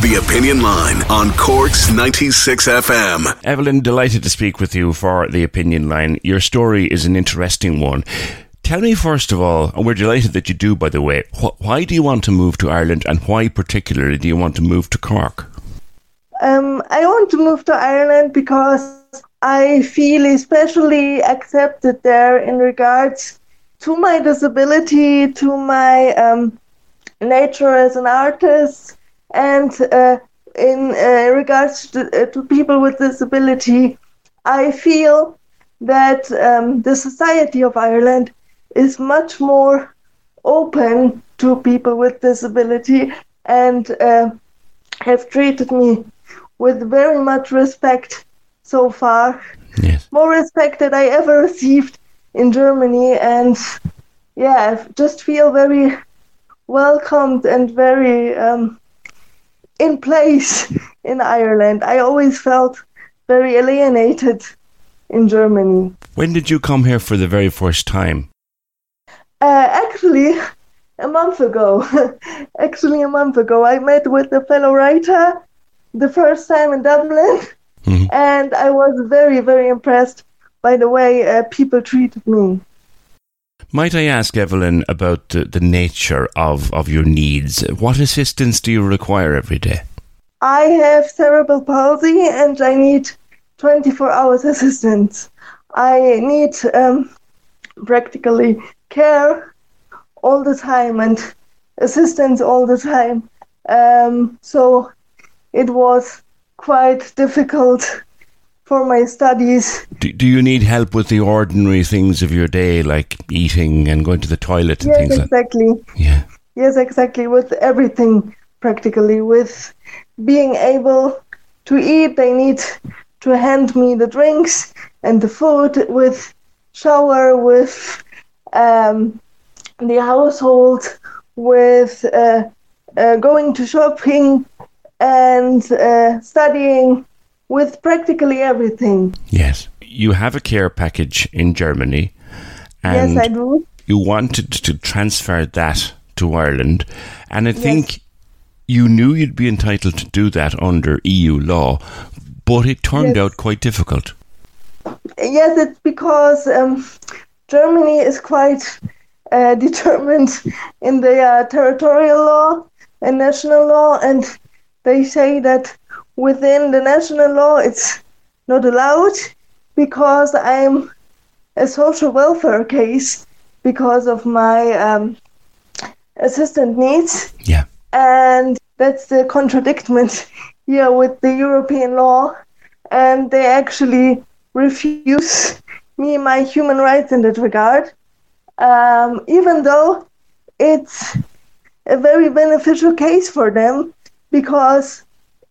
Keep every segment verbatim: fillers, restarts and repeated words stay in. The Opinion Line on Cork's ninety-six F M. Evelyn, delighted to speak with you for The Opinion Line. Your story is an interesting one. Tell me first of all, and we're delighted that you do, by the way, wh- why do you want to move to Ireland, and why particularly do you want to move to Cork? Um, I want to move to Ireland because I feel especially accepted there in regards to my disability, to my... Um, nature as an artist, and uh, in uh, regards to, uh, to people with disability, I feel that um, the society of Ireland is much more open to people with disability and uh, have treated me with very much respect so far. Yes. More respect than I ever received in Germany, and yeah, I just feel very welcomed and very um, in place in Ireland. I always felt very alienated in Germany. When did you come here for the very first time? Uh, actually, a month ago. actually, a month ago. I met with a fellow writer the first time in Dublin, mm-hmm. and I was very, very impressed by the way uh, people treated me. Might I ask, Evelyn, about the, the nature of, of your needs? What assistance do you require every day? I have cerebral palsy and I need twenty-four hours assistance. I need um, practically care all the time and assistance all the time. Um, so it was quite difficult for my studies. Do, do you need help with the ordinary things of your day, like eating and going to the toilet and yes, things exactly. like that? Yeah. Yes, exactly. With everything, practically. With being able to eat, they need to hand me the drinks and the food, with shower, with um, the household, with uh, uh, going to shopping and uh, studying. With practically everything. Yes. You have a care package in Germany. And yes, I do. You wanted to transfer that to Ireland. And I think yes. you knew you'd be entitled to do that under E U law, but it turned yes. out quite difficult. Yes, it's because um, Germany is quite uh, determined in their uh, territorial law and national law, and they say that within the national law, it's not allowed because I'm a social welfare case because of my um, assistant needs. Yeah. And that's the contradiction here with the European law. And they actually refuse me my human rights in that regard, um, even though it's a very beneficial case for them because...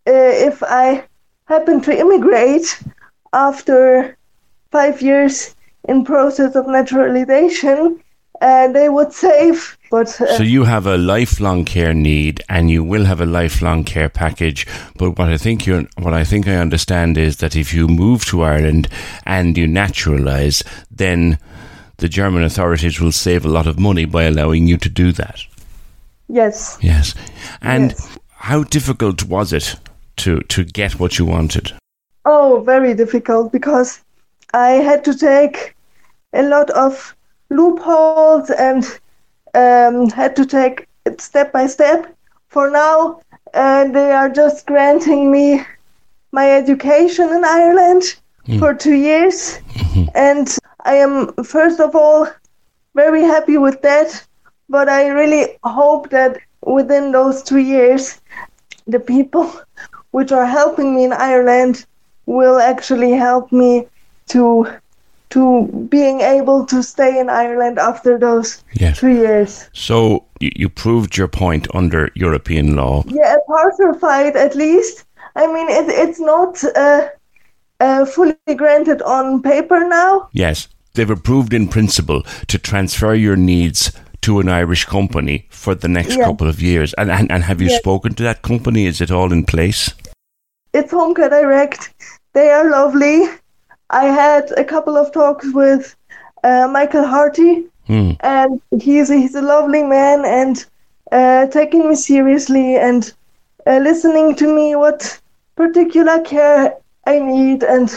Uh, if I happen to immigrate after five years in process of naturalization, uh, they would save. But uh, So you have a lifelong care need, and you will have a lifelong care package. But what I think you, what I think I understand is that if you move to Ireland and you naturalise, then the German authorities will save a lot of money by allowing you to do that. Yes. Yes. And yes. how difficult was it to to get what you wanted? Oh, very difficult, because I had to take a lot of loopholes and um, had to take it step by step. For now, uh, they are just granting me my education in Ireland mm. for two years. Mm-hmm. And I am, first of all, very happy with that. But I really hope that within those two years, the people which are helping me in Ireland will actually help me to to being able to stay in Ireland after those yes. two years. So you, you proved your point under European law. Yeah, partified at least. I mean, it, it's not uh, uh, fully granted on paper now. Yes, they've approved in principle to transfer your needs to an Irish company for the next yeah. couple of years. And and, and have you yeah. spoken to that company? Is it all in place? It's Home Care Direct. They are lovely. I had a couple of talks with uh, Michael Harty, mm. and he's a, he's a lovely man, and uh, taking me seriously and uh, listening to me what particular care I need and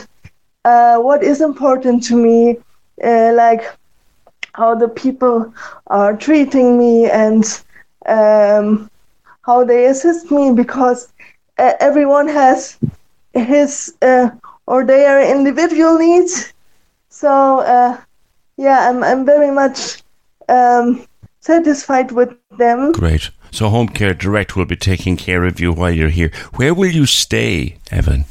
uh, what is important to me, uh, like how the people are treating me and um, how they assist me, because uh, everyone has his uh, or their individual needs. So uh, yeah, I'm I'm very much um, satisfied with them. Great. So Home Care Direct will be taking care of you while you're here. Where will you stay, Evan?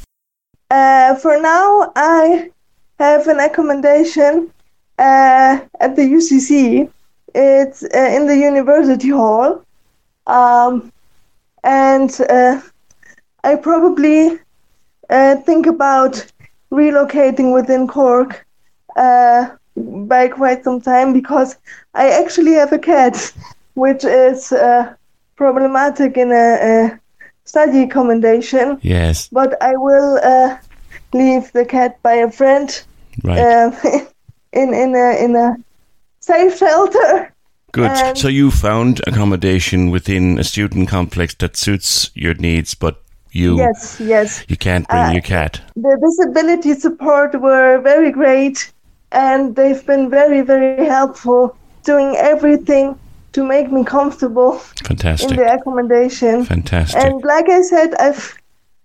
Uh, for now, I have an accommodation uh, at the U C C. It's uh, in the University Hall, um, and uh, I probably. Uh, think about relocating within Cork uh, by quite some time, because I actually have a cat, which is uh, problematic in a, a study accommodation. Yes. But I will uh, leave the cat by a friend, right. uh, in in a in a safe shelter. Good. And so you found accommodation within a student complex that suits your needs, but. You, yes, yes. You can't bring uh, your cat. The disability support were very great, and they've been very, very helpful, doing everything to make me comfortable. Fantastic. In the accommodation. Fantastic. And like I said, I've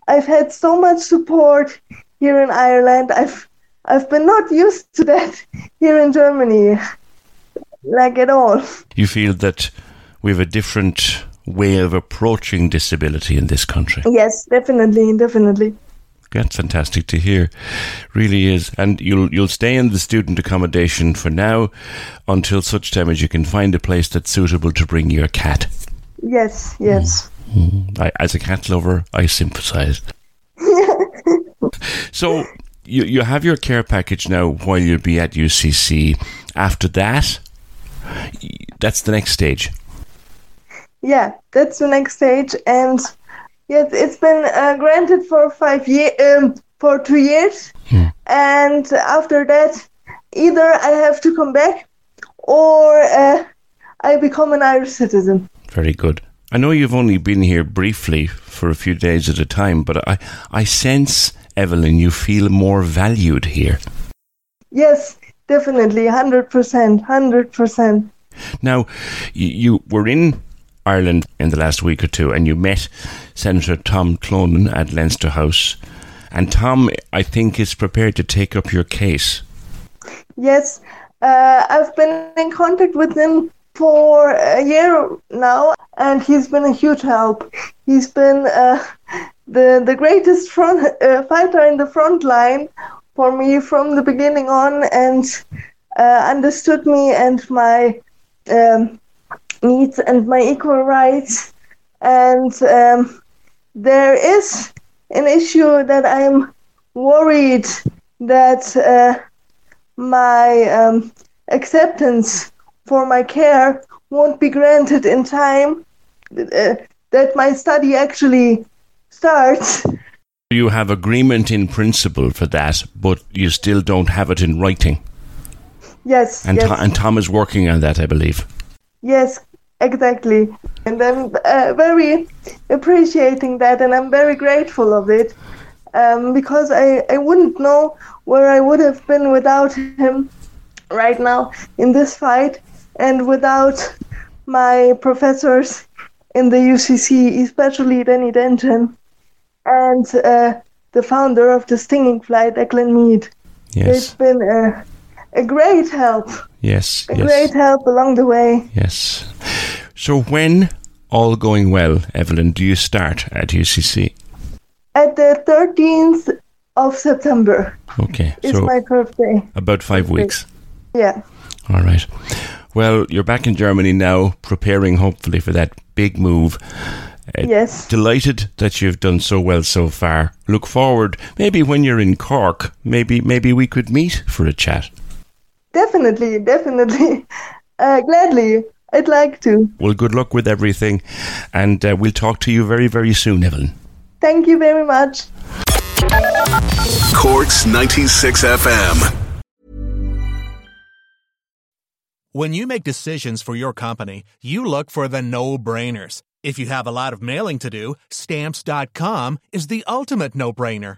I've had so much support here in Ireland. I've I've been not used to that here in Germany, like at all. You feel that we have a different way of approaching disability in this country. Yes, definitely, definitely. That's fantastic to hear. Really is. And you'll you'll stay in the student accommodation for now until such time as you can find a place that's suitable to bring your cat. Yes, yes. Mm-hmm. I, as a cat lover, I sympathise. So you you have your care package now while you'll be at U C C. After that, that's the next stage. Yeah, that's the next stage, and yes, it's been uh, granted for five year, um, for two years, hmm. and after that, either I have to come back, or uh, I become an Irish citizen. Very good. I know you've only been here briefly for a few days at a time, but I, I sense, Evelyn, you feel more valued here. Yes, definitely, one hundred percent, one hundred percent. Now, you, you were in Ireland in the last week or two, and you met Senator Tom Clonan at Leinster House, and Tom, I think, is prepared to take up your case. Yes, uh, I've been in contact with him for a year now, and he's been a huge help. He's been uh, the the greatest front, uh, fighter in the front line for me from the beginning on, and uh, understood me and my Um, needs and my equal rights, and um, there is an issue that I'm worried that uh, my um, acceptance for my care won't be granted in time, uh, that my study actually starts. You have agreement in principle for that, but you still don't have it in writing. Yes. And, yes. Th- and Tom is working on that, I believe. Yes, exactly. And I'm uh, very appreciating that, and I'm very grateful of it, um, because I, I wouldn't know where I would have been without him right now in this fight, and without my professors in the U C C, especially Danny Denton, and uh, the founder of the Stinging Fly, Declan Meade. Yes. They've been a, a great help. Yes. A yes. great help along the way. Yes. So when all going well, Evelyn, do you start at U C C? At the thirteenth of September. Okay. It's so my birthday. About five birthday. weeks. Yeah. All right. Well, you're back in Germany now, preparing hopefully for that big move. Uh, yes. Delighted that you've done so well so far. Look forward, maybe when you're in Cork, maybe maybe we could meet for a chat. Definitely, definitely. Uh, gladly. I'd like to. Well, good luck with everything, and uh, we'll talk to you very, very soon, Evelyn. Thank you very much. Cork's ninety-six F M. When you make decisions for your company, you look for the no-brainers. If you have a lot of mailing to do, Stamps dot com is the ultimate no-brainer.